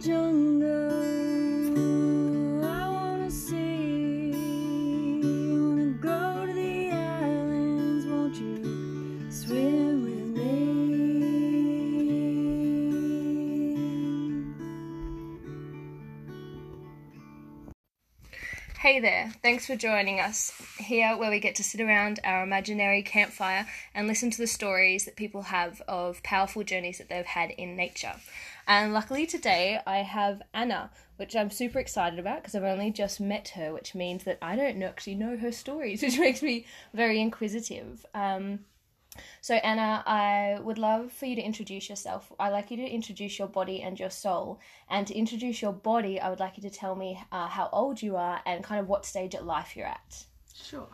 jungle I wanna see. Wanna go to the islands, won't you swim with me? Hey there, thanks for joining us here where we get to sit around our imaginary campfire and listen to the stories that people have of powerful journeys that they've had in nature. And luckily today I have Anna, which I'm super excited about because I've only just met her, which means that I don't actually know her stories, which makes me very inquisitive. So Anna, I would love for you to introduce yourself. I'd like you to introduce your body and your soul. And to introduce your body, I would like you to tell me how old you are and kind of what stage of life you're at. Sure.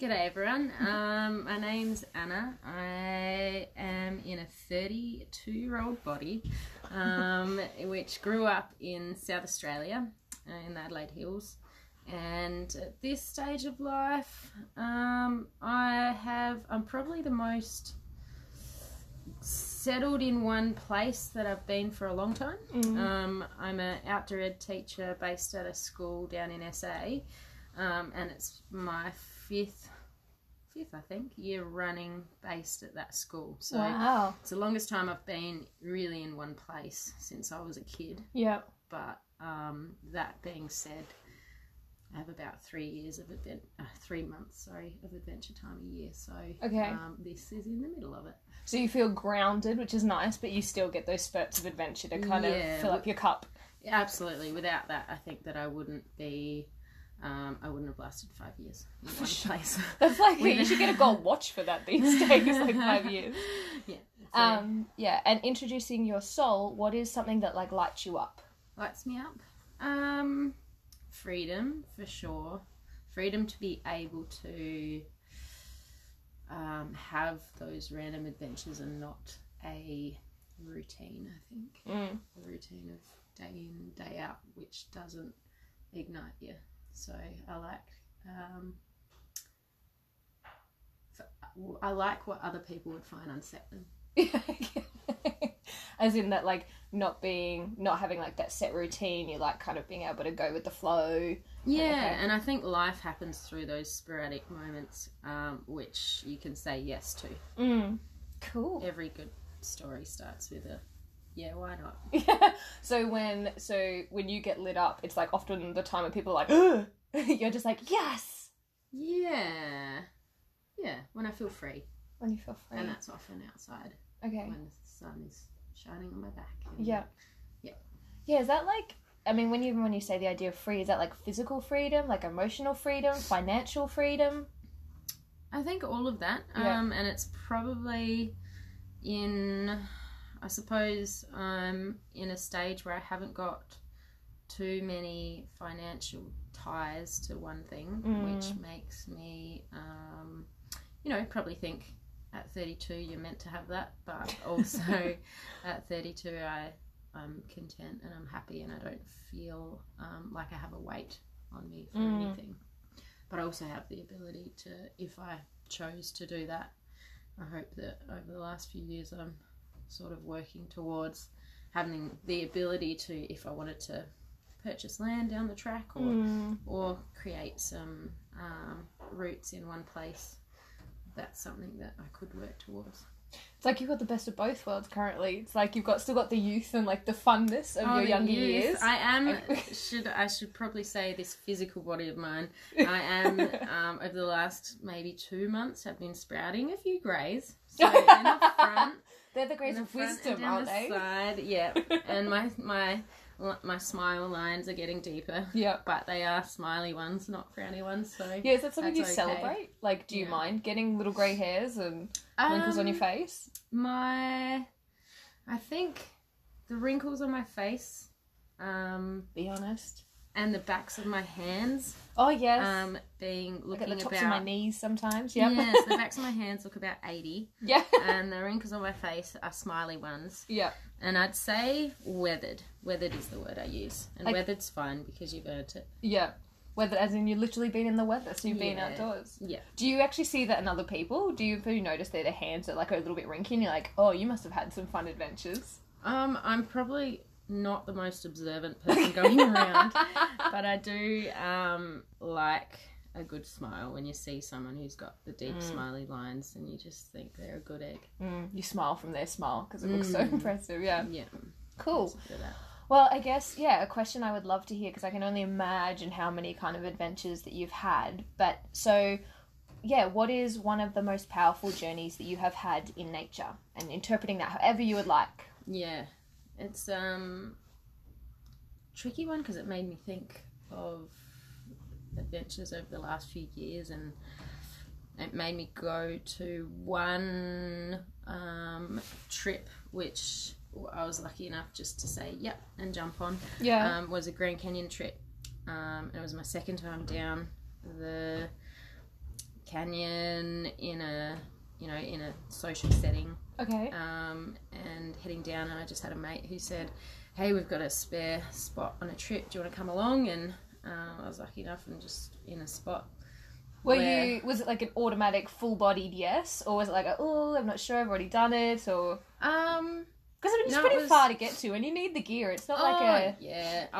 G'day everyone, my name's Anna, I am in a 32-year-old body, which grew up in South Australia, in the Adelaide Hills, and at this stage of life, I'm probably the most settled in one place that I've been for a long time. I'm an outdoor ed teacher based at a school down in SA, and it's my fifth, I think, year running based at that school. So wow. It's the longest time I've been really in one place since I was a kid. Yeah. But that being said, I have about 3 months of adventure time a year. So okay. This is in the middle of it. So you feel grounded, which is nice, but you still get those spurts of adventure to kind of fill up your cup. Absolutely. Without that, I think that I wouldn't be... I wouldn't have lasted 5 years in one place. That's like you should get a gold watch for that these days, like 5 years. Yeah. So. Yeah, and introducing your soul, what is something that like lights you up? Lights me up? Freedom, for sure. Freedom to be able to have those random adventures and not a routine, I think. A routine of day in, day out, which doesn't ignite you. So I like what other people would find unsettling. As in that, like, not having like that set routine, you like kind of being able to go with the flow. Yeah, and I think life happens through those sporadic moments, which you can say yes to. Cool. Every good story starts with a yeah, why not? Yeah. So when you get lit up, it's like often the time when people are like, ugh! You're just like, yes! Yeah. Yeah, when I feel free. When you feel free. And that's often outside. Okay. When the sun is shining on my back. Yeah. Yeah. Yeah, is that like, I mean, when you say the idea of free, is that like physical freedom, like emotional freedom, financial freedom? I think all of that. Yeah. And it's probably in... I suppose I'm in a stage where I haven't got too many financial ties to one thing, which makes me, probably think at 32 you're meant to have that, but also at 32 I'm content and I'm happy and I don't feel like I have a weight on me for anything. But I also have the ability to, if I chose to do that, I hope that over the last few years I'm sort of working towards having the ability to, if I wanted to purchase land down the track or create some routes in one place, that's something that I could work towards. It's like you've got the best of both worlds currently. It's like you've got still got the youth and like the funness of your younger years. I am I should probably say this physical body of mine. I am over the last maybe 2 months I've been sprouting a few greys. So in up front. They're the grace of wisdom, aren't they? Side, yeah, and my smile lines are getting deeper. Yeah, but they are smiley ones, not frowny ones. So yeah, is that something you celebrate? Like, do you mind getting little grey hairs and wrinkles on your face? I think the wrinkles on my face. Be honest. And the backs of my hands. Oh, yes. Looking at the tops of my knees sometimes, yeah. Yes, the backs of my hands look about 80. Yeah. And the wrinkles on my face are smiley ones. Yeah. And I'd say weathered. Weathered is the word I use. And weathered's fine because you've earned it. Yeah. Weathered as in you've literally been in the weather, so you've been outdoors. Yeah. Do you actually see that in other people? Do you notice that their hands are like a little bit wrinkly and you're like, oh, you must have had some fun adventures? I'm probably... not the most observant person going around, but I do like a good smile when you see someone who's got the deep smiley lines and you just think they're a good egg. You smile from their smile because it looks so impressive. Yeah. Cool. Well, I guess, a question I would love to hear, because I can only imagine how many kind of adventures that you've had. But so, what is one of the most powerful journeys that you have had in nature, and interpreting that however you would like? Yeah, it's tricky one, because it made me think of adventures over the last few years, and it made me go to one trip which I was lucky enough just to say yep and jump on. Was a Grand Canyon trip. It was my second time down the canyon in a social setting. Okay. And heading down, and I just had a mate who said, "Hey, we've got a spare spot on a trip. Do you want to come along?" And I was lucky enough and just in a spot. Was it like an automatic full-bodied yes, or was it like I'm not sure, I've already done it, or? Because it's pretty far to get to, and you need the gear. It's not I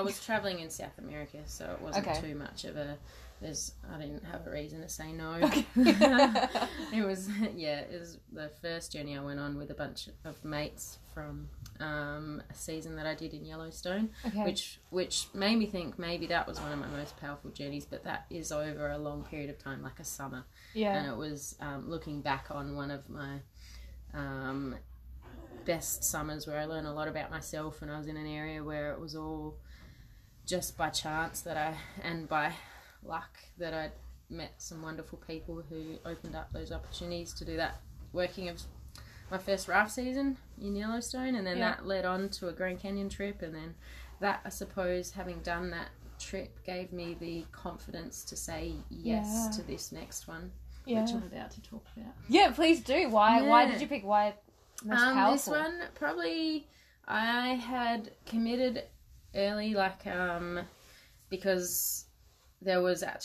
was travelling in South America, so it wasn't too much of a... I didn't have a reason to say no. Okay. It was the first journey I went on with a bunch of mates from a season that I did in Yellowstone, which made me think maybe that was one of my most powerful journeys, but that is over a long period of time, like a summer. Yeah. And it was looking back on one of my... best summers, where I learned a lot about myself, and I was in an area where it was all just by chance and by luck that I'd met some wonderful people who opened up those opportunities to do that working of my first raft season in Yellowstone, and then that led on to a Grand Canyon trip, and then that, I suppose, having done that trip gave me the confidence to say yes to this next one, which I'm about to talk about. Yeah, please do. Why did you pick this one? Probably I had committed early, because there was a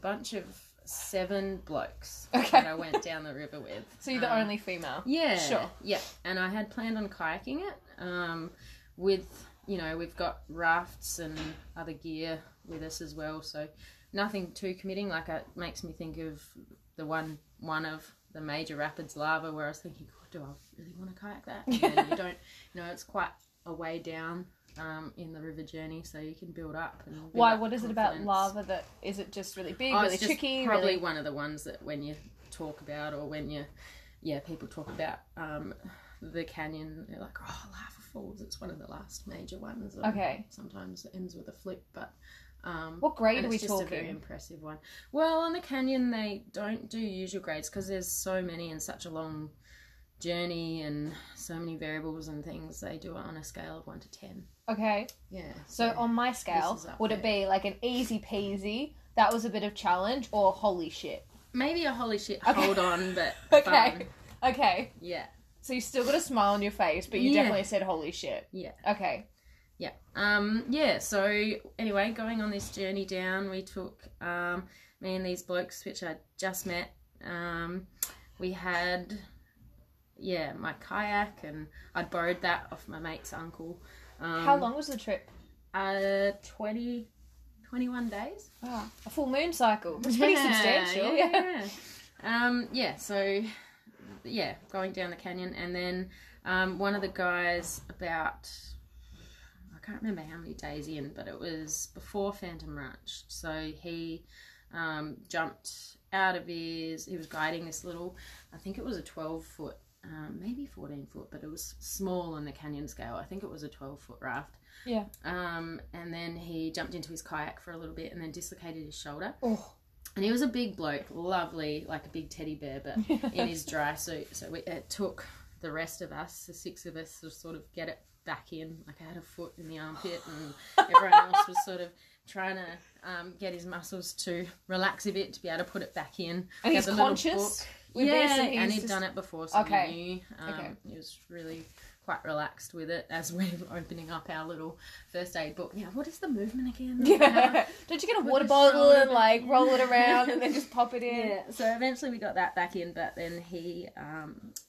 bunch of 7 blokes that I went down the river with. So you're the only female? Yeah. Sure. Yeah. And I had planned on kayaking it with, we've got rafts and other gear with us as well, so nothing too committing. It makes me think of the one of the major rapids, Lava, where I was thinking, do I really want to kayak that? And then you don't, it's quite a way down in the river journey, so you can build up. And build Why? Up what is confidence. It about Lava that, is it just really big, really tricky? Probably really... one of the ones that when you talk about, or when you, people talk about the canyon, they're like, Lava Falls, it's one of the last major ones. Sometimes it ends with a flip, but... what grade are we talking? It's just a very impressive one. Well, on the canyon, they don't do usual grades because there's so many and such a long journey and so many variables and things. They do it on a scale of 1 to 10. Okay. Yeah. So on my scale, would it be like an easy peasy, that was a bit of challenge, or holy shit? Maybe a holy shit. Okay. Hold on, but okay. Fun. Okay. Yeah. So you still got a smile on your face, but you definitely said holy shit. Yeah. Okay. Yeah. So anyway, going on this journey down, we took me and these blokes which I just met. We had my kayak, and I borrowed that off my mate's uncle. How long was the trip? 21 days. Oh, a full moon cycle. It's pretty substantial. So going down the canyon, and then one of the guys, about I can't remember how many days in, but it was before Phantom Ranch. So he jumped out of his... He was guiding this little... I think it was a 12-foot, maybe 14-foot, but it was small on the canyon scale. I think it was a 12-foot raft. Yeah. And then he jumped into his kayak for a little bit and then dislocated his shoulder. Oh. And he was a big bloke, lovely, like a big teddy bear, but in his dry suit. So it took the rest of us, the 6 of us, to sort of get it back in. Like, I had a foot in the armpit, and everyone else was sort of trying to get his muscles to relax a bit to be able to put it back in. And he's conscious? And he'd done it before, so he knew. He was really quite relaxed with it as we were opening up our little first aid book. Yeah, what is the movement again? Yeah. Don't you get a water bottle and, roll it around and then just pop it in? Yeah, so eventually we got that back in, but then he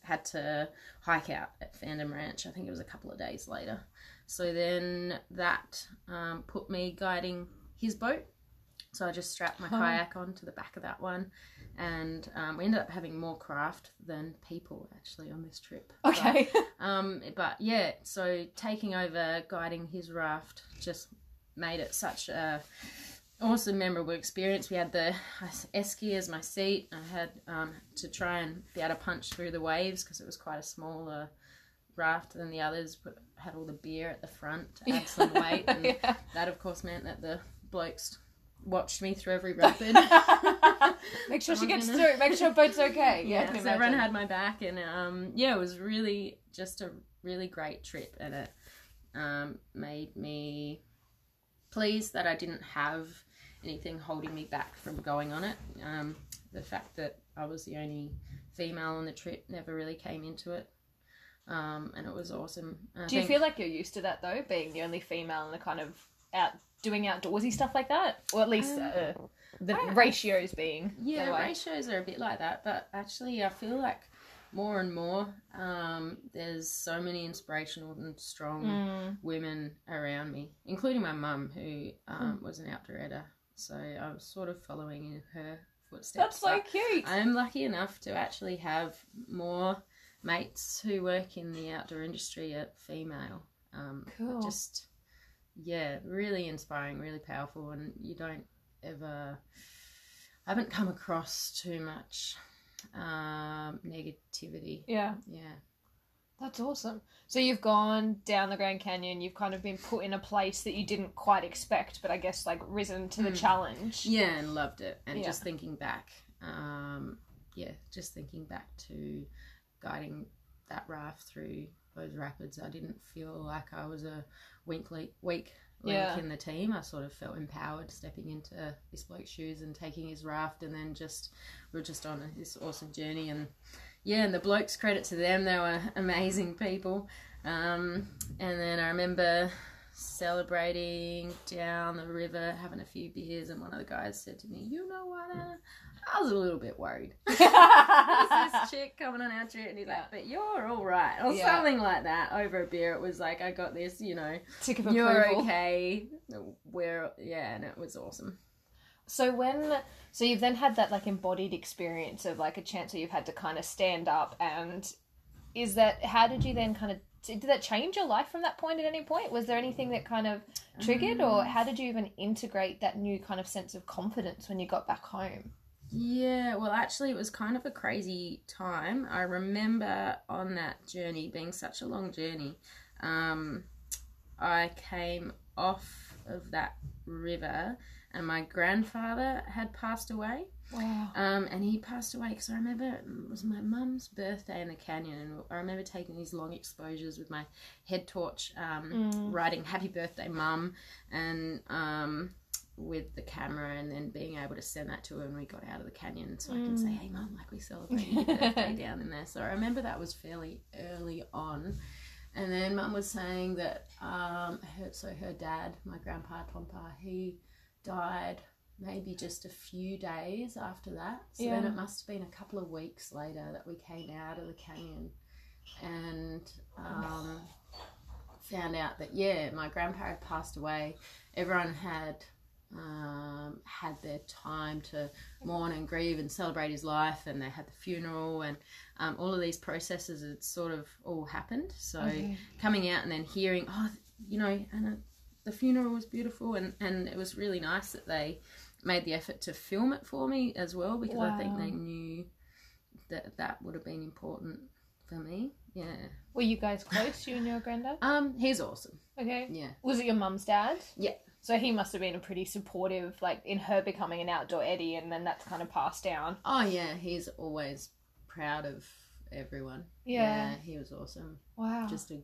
had to hike out at Phantom Ranch. I think it was a couple of days later. So then that put me guiding his boat. So I just strapped my kayak onto the back of that one, and we ended up having more craft than people actually on this trip. Okay. But yeah, so taking over guiding his raft just made it such a awesome, memorable experience. We had the esky as my seat. I had to try and be able to punch through the waves because it was quite a smaller raft than the others, but had all the beer at the front to add some weight, and yeah. That of course meant that the blokes watched me through every rapid. Make sure she gets through. Make sure boat's okay. Yeah, yeah, so everyone had my back, and yeah, it was really just a really great trip, and it made me pleased that I didn't have anything holding me back from going on it. The fact that I was the only female on the trip never really came into it, and it was awesome. Do you feel like you're used to that though, being the only female and the kind of doing outdoorsy stuff like that, or at least the ratios being ratios are a bit like that, but actually I feel like more and more there's so many inspirational and strong women around me, including my mum, who was an outdoor editor, so I was sort of following in her footsteps. That's so cute. I'm lucky enough to actually have more mates who work in the outdoor industry at female. Cool. Just yeah, really inspiring, really powerful, and you don't ever, I haven't come across too much negativity. Yeah That's awesome. So you've gone down the Grand Canyon, you've kind of been put in a place that you didn't quite expect, but I guess like risen to the challenge. Yeah, and loved it. And just thinking back, to guiding that raft through those rapids, I didn't feel like I was a weak link in the team. I sort of felt empowered stepping into this bloke's shoes and taking his raft, and then we're just on this awesome journey. And yeah, and the blokes, credit to them, they were amazing people. And then I remember celebrating down the river, having a few beers, and one of the guys said to me, "You know what, Anna? I was a little bit worried. There's this chick coming on our trip," and he's like, "But you're all right," or something like that. Over a beer, it was like, "I got this, you know, tick of approval. You're okay." And it was awesome. So you've then had that like embodied experience of like a chance where you've had to kind of stand up, and how did you then kind of, did that change your life from that point at any point? Was there anything that kind of triggered, or how did you even integrate that new kind of sense of confidence when you got back home? Yeah, well, actually, it was kind of a crazy time. I remember on that journey, being such a long journey, I came off of that river and my grandfather had passed away. Wow. And he passed away because I remember it was my mum's birthday in the canyon, and I remember taking these long exposures with my head torch, writing "Happy Birthday, Mum," and with the camera, and then being able to send that to her when we got out of the canyon, so I can say, "Hey Mum, like, we celebrated your birthday down in there." So I remember that was fairly early on. And then Mum was saying that her dad, my grandpa Tompa, he died maybe just a few days after that, so then it must have been a couple of weeks later that we came out of the canyon and found out that my grandpa had passed away. Everyone had their time to mourn and grieve and celebrate his life, and they had the funeral, and all of these processes had sort of all happened. So coming out and then hearing, and the funeral was beautiful, and it was really nice that they made the effort to film it for me as well, because I think they knew that would have been important for me. Yeah. Were you guys close, you and your granddad? He's awesome. Okay. Yeah. Was it your mum's dad? Yeah. So he must have been a pretty supportive, like, in her becoming an outdoor Eddie, and then that's kind of passed down. Oh, yeah. He's always proud of everyone. Yeah. Yeah, he was awesome. Wow. Just a,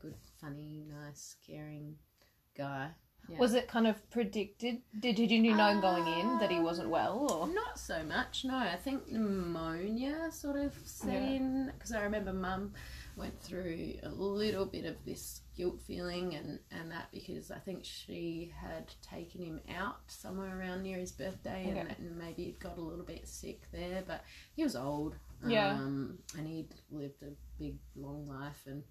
good, funny, nice, caring guy. Yeah. Was it kind of predicted? Did you know going in that he wasn't well? Or? Not so much, no. I think pneumonia sort of set in, because I remember Mum went through a little bit of this guilt feeling and that, because I think she had taken him out somewhere around near his birthday and maybe he got a little bit sick there, but he was old and he'd lived a big long life, and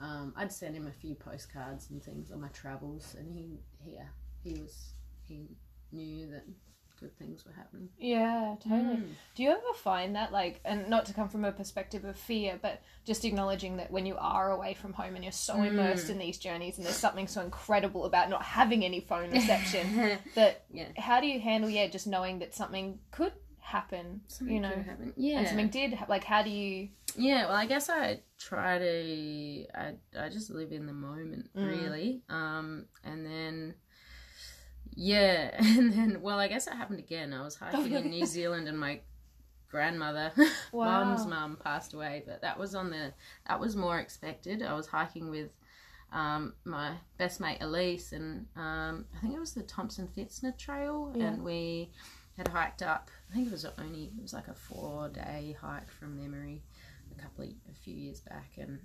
I'd sent him a few postcards and things on my travels, and he knew that good things were happening. Yeah, totally. Do you ever find that, like, and not to come from a perspective of fear, but just acknowledging that when you are away from home and you're so immersed in these journeys, and there's something so incredible about not having any phone reception, that how do you handle just knowing that something could happen, and something did like, how do you... well, I guess I try to I just live in the moment, really, and then well, I guess it happened again. I was hiking in New Zealand, and my grandmother, mum's mum, passed away, but that was more expected. I was hiking with my best mate Elise, and I think it was the Thompson-Fitzner trail, and we had hiked up. I think it was like a 4-day hike from memory, a few years back, and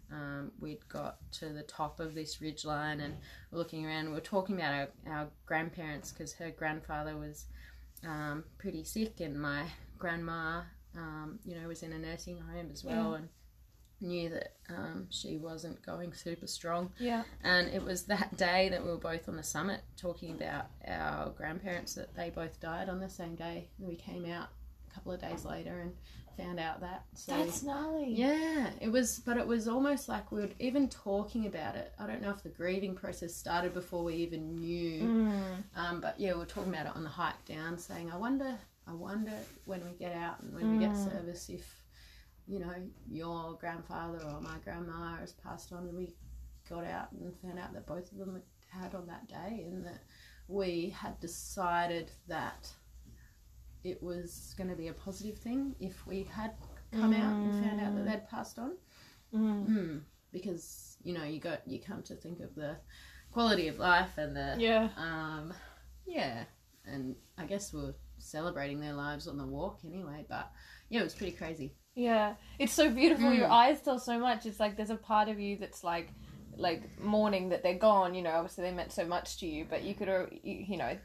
we'd got to the top of this ridgeline, and we're looking around, we were talking about our grandparents, because her grandfather was pretty sick, and my grandma was in a nursing home as well, and knew that she wasn't going super strong, and it was that day that we were both on the summit talking about our grandparents, that they both died on the same day, and we came out a couple of days later and found out that. So, that's gnarly. Yeah, it was, but it was almost like we were even talking about it. I don't know if the grieving process started before we even knew, but yeah, we were talking about it on the hike down, saying, I wonder when we get out and when we get service, if, you know, your grandfather or my grandma has passed on. And we got out and found out that both of them had on that day, and that we had decided that it was going to be a positive thing if we had come out and found out that they'd passed on. Because, you know, you come to think of the quality of life and the... And I guess we were celebrating their lives on the walk anyway, but, yeah, it was pretty crazy. Yeah. It's so beautiful. Your eyes tell so much. It's like there's a part of you that's like mourning that they're gone, you know, obviously they meant so much to you, but you could, you know,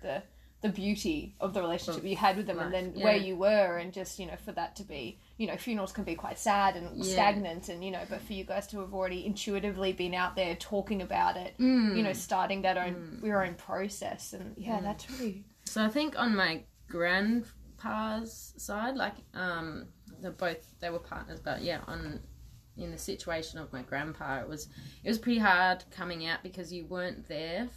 the beauty of the relationship you had with them, and then where you were, and just, you know, for that to be, you know, funerals can be quite sad and stagnant, and, you know, but for you guys to have already intuitively been out there talking about it, you know, starting that your own process, and that's really... So I think on my grandpa's side, like, they were partners, but in the situation of my grandpa, it was pretty hard coming out, because you weren't there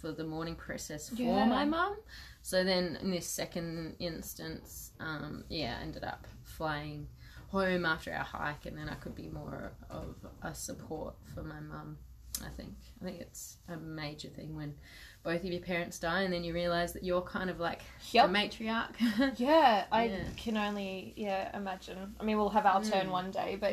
for the mourning process for my mum. So then in this second instance, I ended up flying home after our hike, and then I could be more of a support for my mum. I think it's a major thing when both of your parents die, and then you realise that you're kind of like a matriarch. I can only imagine. I mean, we'll have our turn one day, but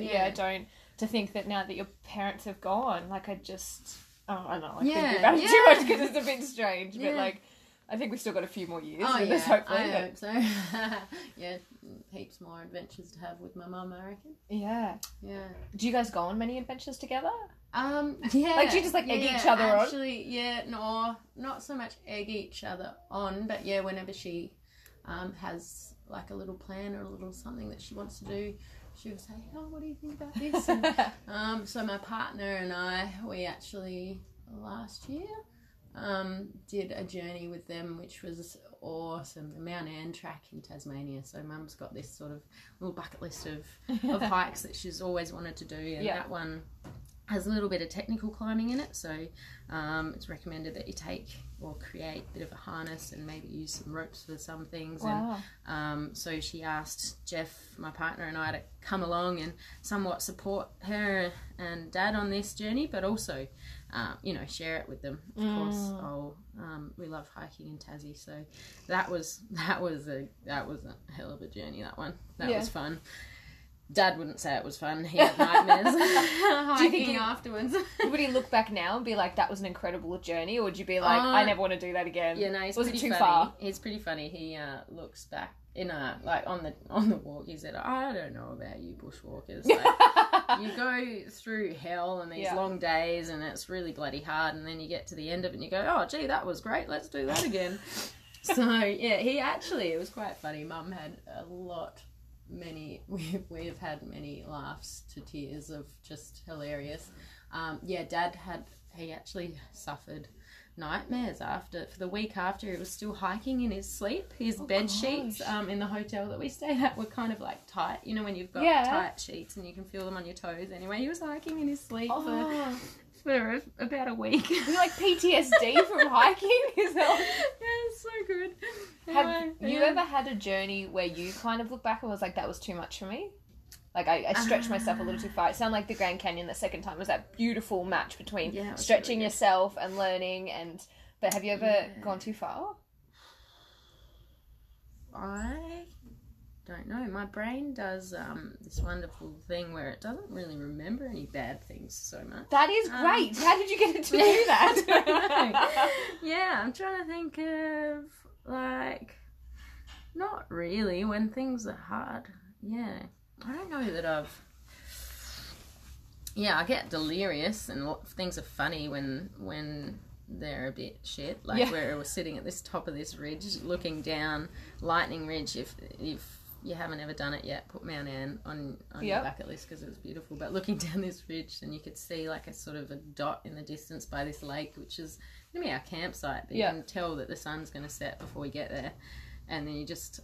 to think that now that your parents have gone, like, I just... Oh, I know. I think about it too much, because it's a bit strange, but, like, I think we've still got a few more years with this, hopefully. I hope so. Heaps more adventures to have with my mum, I reckon. Yeah. Yeah. Do you guys go on many adventures together? Like, do you just, like, egg each other on? No, not so much egg each other on, but, whenever she has, like, a little plan or a little something that she wants to do, she would say, "Oh, what do you think about this?" And, so my partner and I, we actually last year did a journey with them, which was awesome. The Mount Anne track in Tasmania. So Mum's got this sort of little bucket list of hikes that she's always wanted to do, and that one has a little bit of technical climbing in it. So it's recommended that you take or create a bit of a harness and maybe use some ropes for some things. Wow. And so she asked Jeff, my partner, and I to come along and somewhat support her and Dad on this journey, but also, share it with them. Of course, we love hiking in Tassie, so that was a hell of a journey, that one. That was fun. Dad wouldn't say it was fun. He had nightmares hiking afterwards. Would he look back now and be like, "That was an incredible journey," or would you be like, "I never want to do that again"? Yeah, no, was it too far? He's pretty funny. He looks back on the walk. He said, "I don't know about you bushwalkers. Like, you go through hell and these long days, and it's really bloody hard. And then you get to the end of it, and you go, "Oh, gee, that was great. Let's do that again." So it was quite funny. Mum had a lot we have had many laughs to tears of just hilarious. Yeah, Dad actually suffered nightmares after, for the week after, he was still hiking in his sleep. His bed sheets in the hotel that we stayed at were kind of like tight, you know, when you've got tight sheets and you can feel them on your toes. Anyway, he was hiking in his sleep for about a week. You like PTSD from hiking? Is that like... Yeah, it's so good. Have you ever had a journey where you kind of look back and was like, that was too much for me? Like, I stretched myself a little too far. It sounded like the Grand Canyon the second time was that beautiful match between stretching yourself and learning. And but have you ever gone too far? I don't know. My brain does this wonderful thing where it doesn't really remember any bad things so much. That is great. How did you get it to do that? I don't know. Yeah, I'm trying to think of, like, not really when things are hard. Yeah. I don't know that I've... Yeah, I get delirious and things are funny when they're a bit shit. Like where we're sitting at this top of this ridge, looking down Lightning Ridge. If you haven't ever done it yet, put Mount Anne on your bucket list because it was beautiful. But looking down this ridge and you could see like a sort of a dot in the distance by this lake, which is going to be our campsite. But you can tell that the sun's going to set before we get there. And then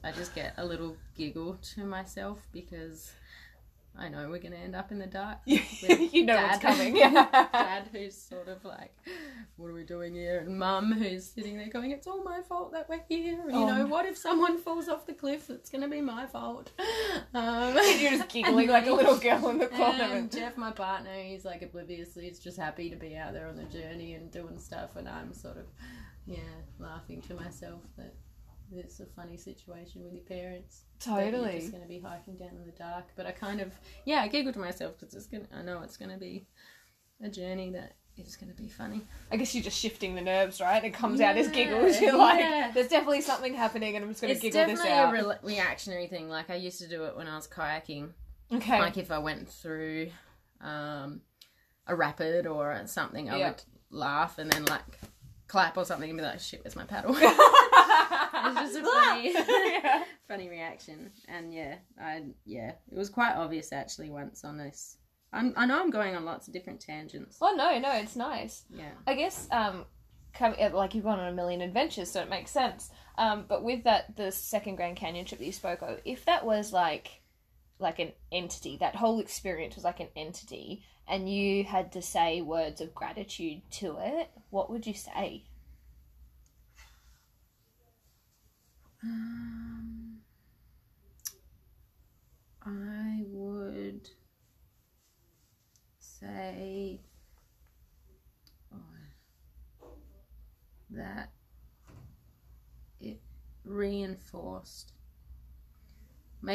I just get a little giggle to myself because I know we're going to end up in the dark. You know what's coming. Dad, who's sort of like, what are we doing here? And Mum, who's sitting there going, it's all my fault that we're here. And, you know, what if someone falls off the cliff? It's going to be my fault. You're just giggling like a little girl in the corner. And Jeff, my partner, he's like obliviously, he's just happy to be out there on the journey and doing stuff. And I'm sort of, laughing to myself that... It's a funny situation with your parents. Totally. You're just going to be hiking down in the dark. But I kind of, I giggle to myself because I know it's going to be a journey that is going to be funny. I guess you're just shifting the nerves, right? It comes out as giggles. You're like, there's definitely something happening and I'm just going to giggle this out. It's definitely a reactionary thing. Like, I used to do it when I was kayaking. Okay. Like, if I went through a rapid or something, I would laugh and then, like, clap or something and be like, shit, where's my paddle? It's just a funny reaction. And it was quite obvious actually once on this. I know I'm going on lots of different tangents. Oh, no, it's nice. Yeah. I guess, like you've gone on a million adventures, so it makes sense. But with that, the second Grand Canyon trip that you spoke of, if that was like an entity, that whole experience was like an entity, and you had to say words of gratitude to it, what would you say? I would say that it made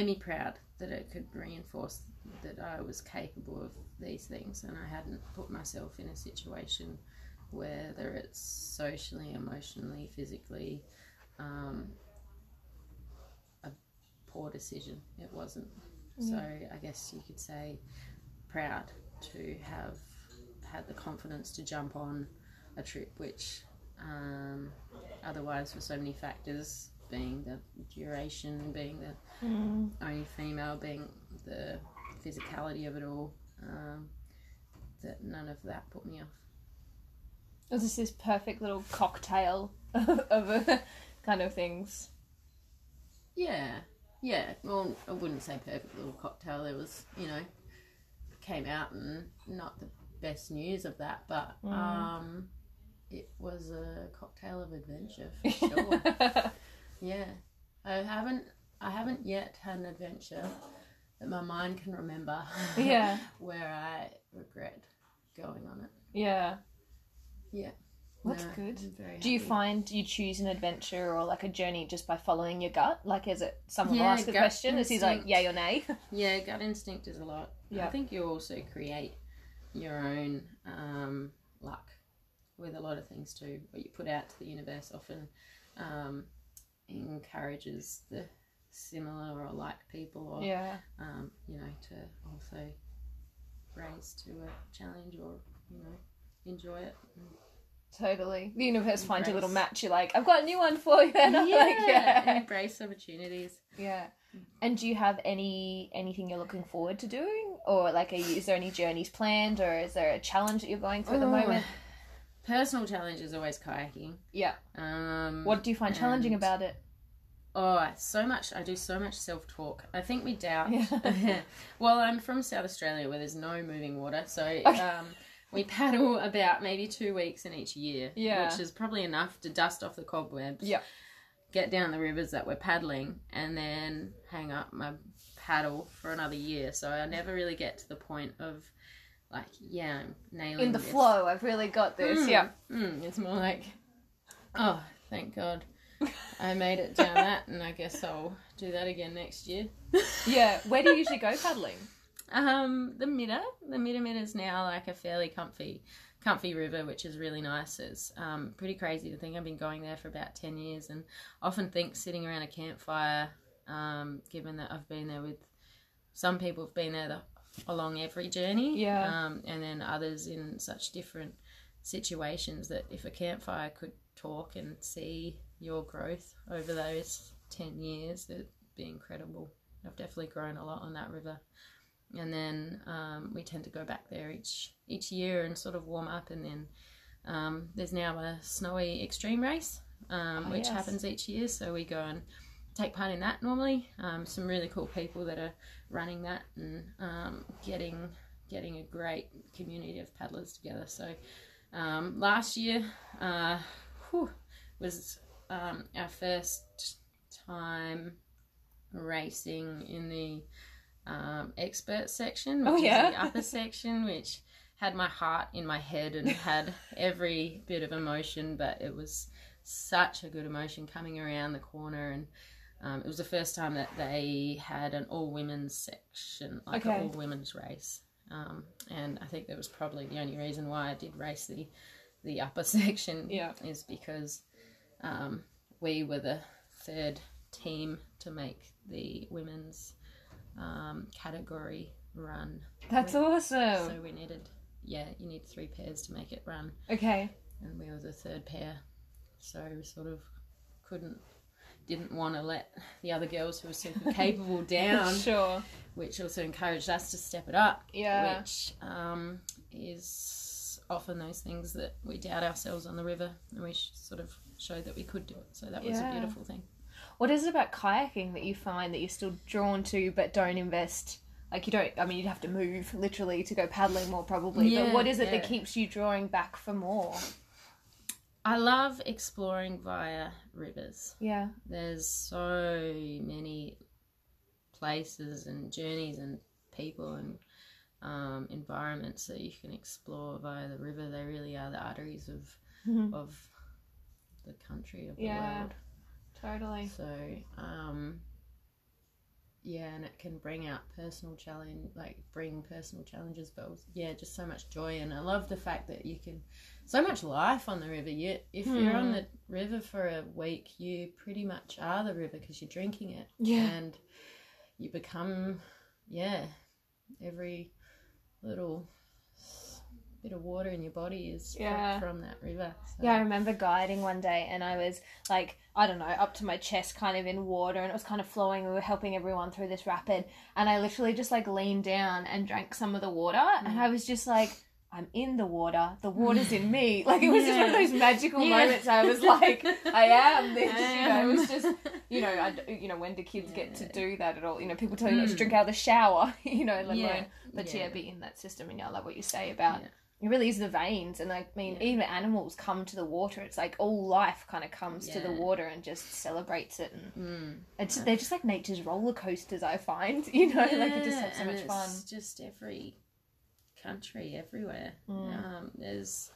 me proud that it could reinforce that I was capable of these things and I hadn't put myself in a situation, whether it's socially, emotionally, physically, poor decision. It wasn't. Yeah. So I guess you could say proud to have had the confidence to jump on a trip which otherwise, for so many factors, being the duration, being the only female, being the physicality of it all, that none of that put me off. It was just this perfect little cocktail of kind of things. Yeah, well, I wouldn't say perfect little cocktail. There was, came out and not the best news of that, but it was a cocktail of adventure for sure. Yeah, I haven't yet had an adventure that my mind can remember. Yeah, where I regret going on it. Yeah. That's good. Do you find you choose an adventure or like a journey just by following your gut? Like, is it someone will ask a question? Is he like yay or nay? Yeah, gut instinct is a lot. Yeah. I think you also create your own luck with a lot of things too. What you put out to the universe often encourages the similar or like people, or to also raise to a challenge or enjoy it. Totally. The universe finds a little match. You're like, I've got a new one for you, Anna. Yeah. Like, yeah. Embrace opportunities. Yeah. And do you have anything you're looking forward to doing? Or like, is there any journeys planned, or is there a challenge that you're going through at the moment? Personal challenge is always kayaking. Yeah. What do you find challenging about it? Oh, so much. I do so much self-talk. I think we doubt. Yeah. Well, I'm from South Australia where there's no moving water. So we paddle about maybe 2 weeks in each year, which is probably enough to dust off the cobwebs, get down the rivers that we're paddling, and then hang up my paddle for another year. So I never really get to the point of, like, I'm nailing this. In the flow, I've really got this, it's more like, oh, thank God. I made it down that, and I guess I'll do that again next year. Yeah. Where do you usually go paddling? The Mitter. The Mitter is now like a fairly comfy river, which is really nice. It's pretty crazy to think I've been going there for about 10 years, and often think sitting around a campfire, given that I've been there with some people have been there along every journey, and then others in such different situations, that if a campfire could talk and see your growth over those 10 years, it'd be incredible. I've definitely grown a lot on that river. And then we tend to go back there each year and sort of warm up. And then there's now a Snowy extreme race, which happens each year. So we go and take part in that normally. Some really cool people that are running that, and getting a great community of paddlers together. So last year was... our first time racing in the expert section, which is the upper section, which had my heart in my head and had every bit of emotion. But it was such a good emotion coming around the corner, and it was the first time that they had an all-women's section, like an all-women's race. And I think that was probably the only reason why I did race the upper section, is because... we were the third team to make the women's category run. That's awesome. So we needed, you need 3 pairs to make it run. Okay. And we were the third pair. So we sort of didn't want to let the other girls who were super capable down. Sure. Which also encouraged us to step it up. Yeah. Which is... often those things that we doubt ourselves on the river, and we sort of showed that we could do it. So that was a beautiful thing. What is it about kayaking that you find that you're still drawn to, but don't invest? Like, you don't, I mean, you'd have to move literally to go paddling more probably, but what is it that keeps you drawing back for more? I love exploring via rivers. Yeah. There's so many places and journeys and people and environments that you can explore via the river. They really are the arteries of of the country, of the world. Totally. So and it can bring out personal challenges, but just so much joy. And I love the fact that you can, so much life on the river. If you're on the river for a week, you pretty much are the river, because you're drinking it, and you become every little bit of water in your body is from that river. So. Yeah, I remember guiding one day, and I was like, I don't know, up to my chest kind of in water, and it was kind of flowing. We were helping everyone through this rapid, and I literally just like leaned down and drank some of the water, and I was just like, I'm in the water, the water's in me. Like, it was just one of those magical moments. I was like, I am this, you know, it was just, you know, when do kids get to do that at all? You know, people tell you not to drink out of the shower, you know, let alone, but be in that system. And I love what you say about, it really is the veins. And I mean, even animals come to the water. It's like all life kind of comes to the water and just celebrates it. And they're just like nature's roller coasters, I find, you know, like it just has so much fun. It's just every... country, everywhere. There's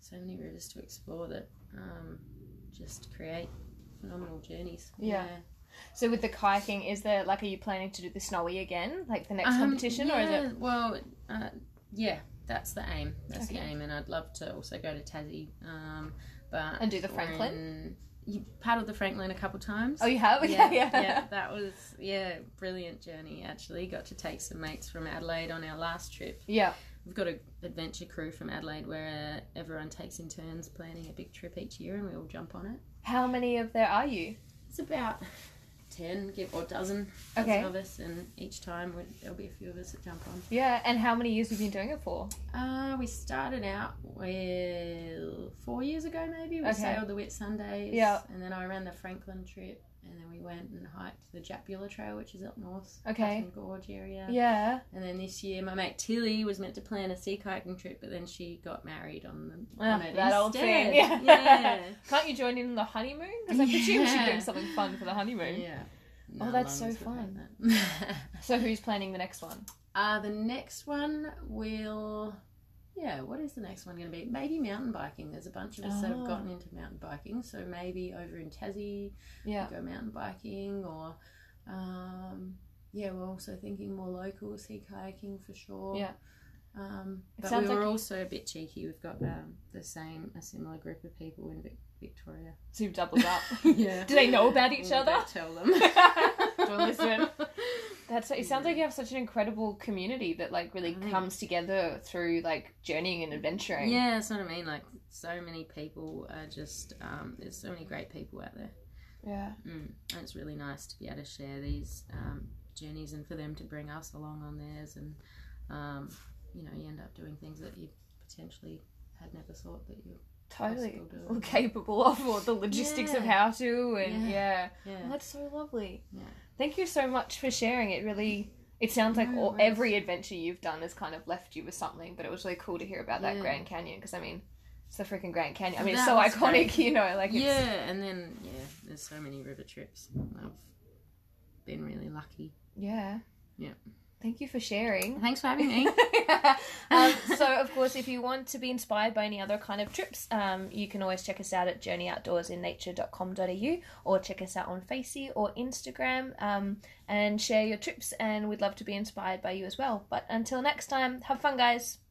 so many rivers to explore that just create phenomenal journeys. So with the kayaking, is there like, are you planning to do the Snowy again, like the next competition, or is it? Well, that's the aim. That's the aim, and I'd love to also go to Tassie, but and do the Franklin. You paddled the Franklin a couple times. Oh, you have? Yeah. That was, brilliant journey, actually. Got to take some mates from Adelaide on our last trip. Yeah. We've got an adventure crew from Adelaide where everyone takes in turns planning a big trip each year and we all jump on it. How many of there are you? It's about 10 or dozen of us, and each time there'll be a few of us that jump on. Yeah, and how many years have you been doing it for? We started out with 4 years ago maybe. We sailed the Wet Sundays, and then I ran the Franklin trip, and then we went and hiked the Japula Trail, which is up north, Patton Gorge area. Yeah. And then this year my mate Tilly was meant to plan a sea kayaking trip, but then she got married on that old thing. Yeah. Can't you join in on the honeymoon? Because I presume she's doing something fun for the honeymoon. Yeah. No, oh, that's so fun. That. So who's planning the next one? The next one will... Yeah, what is the next one going to be? Maybe mountain biking. There's a bunch of us that have gotten into mountain biking, so maybe over in Tassie, we'll go mountain biking, or we're also thinking more local sea kayaking for sure. Yeah, but we were also a bit cheeky. We've got a similar group of people in Victoria. So you've doubled up. Yeah. Do they know about each other? Don't tell them. Don't listen. It sounds like you have such an incredible community that, like, really comes together through, like, journeying and adventuring. Yeah, that's what I mean. Like, so many people are just, there's so many great people out there. Yeah. Mm. And it's really nice to be able to share these journeys and for them to bring us along on theirs. And, you end up doing things that you potentially had never thought that you totally were capable of, or the logistics of how to. And, well, that's so lovely. Yeah. Thank you so much for sharing. It sounds like every adventure you've done has kind of left you with something, but it was really cool to hear about that Grand Canyon, because, I mean, it's the freaking Grand Canyon. I mean, it's so iconic, great. It's... Yeah, and then, there's so many river trips. I've been really lucky. Yeah. Yeah. Thank you for sharing. Thanks for having me. So, of course, if you want to be inspired by any other kind of trips, you can always check us out at journeyoutdoorsinnature.com.au, or check us out on Facey or Instagram, and share your trips, and we'd love to be inspired by you as well. But until next time, have fun, guys.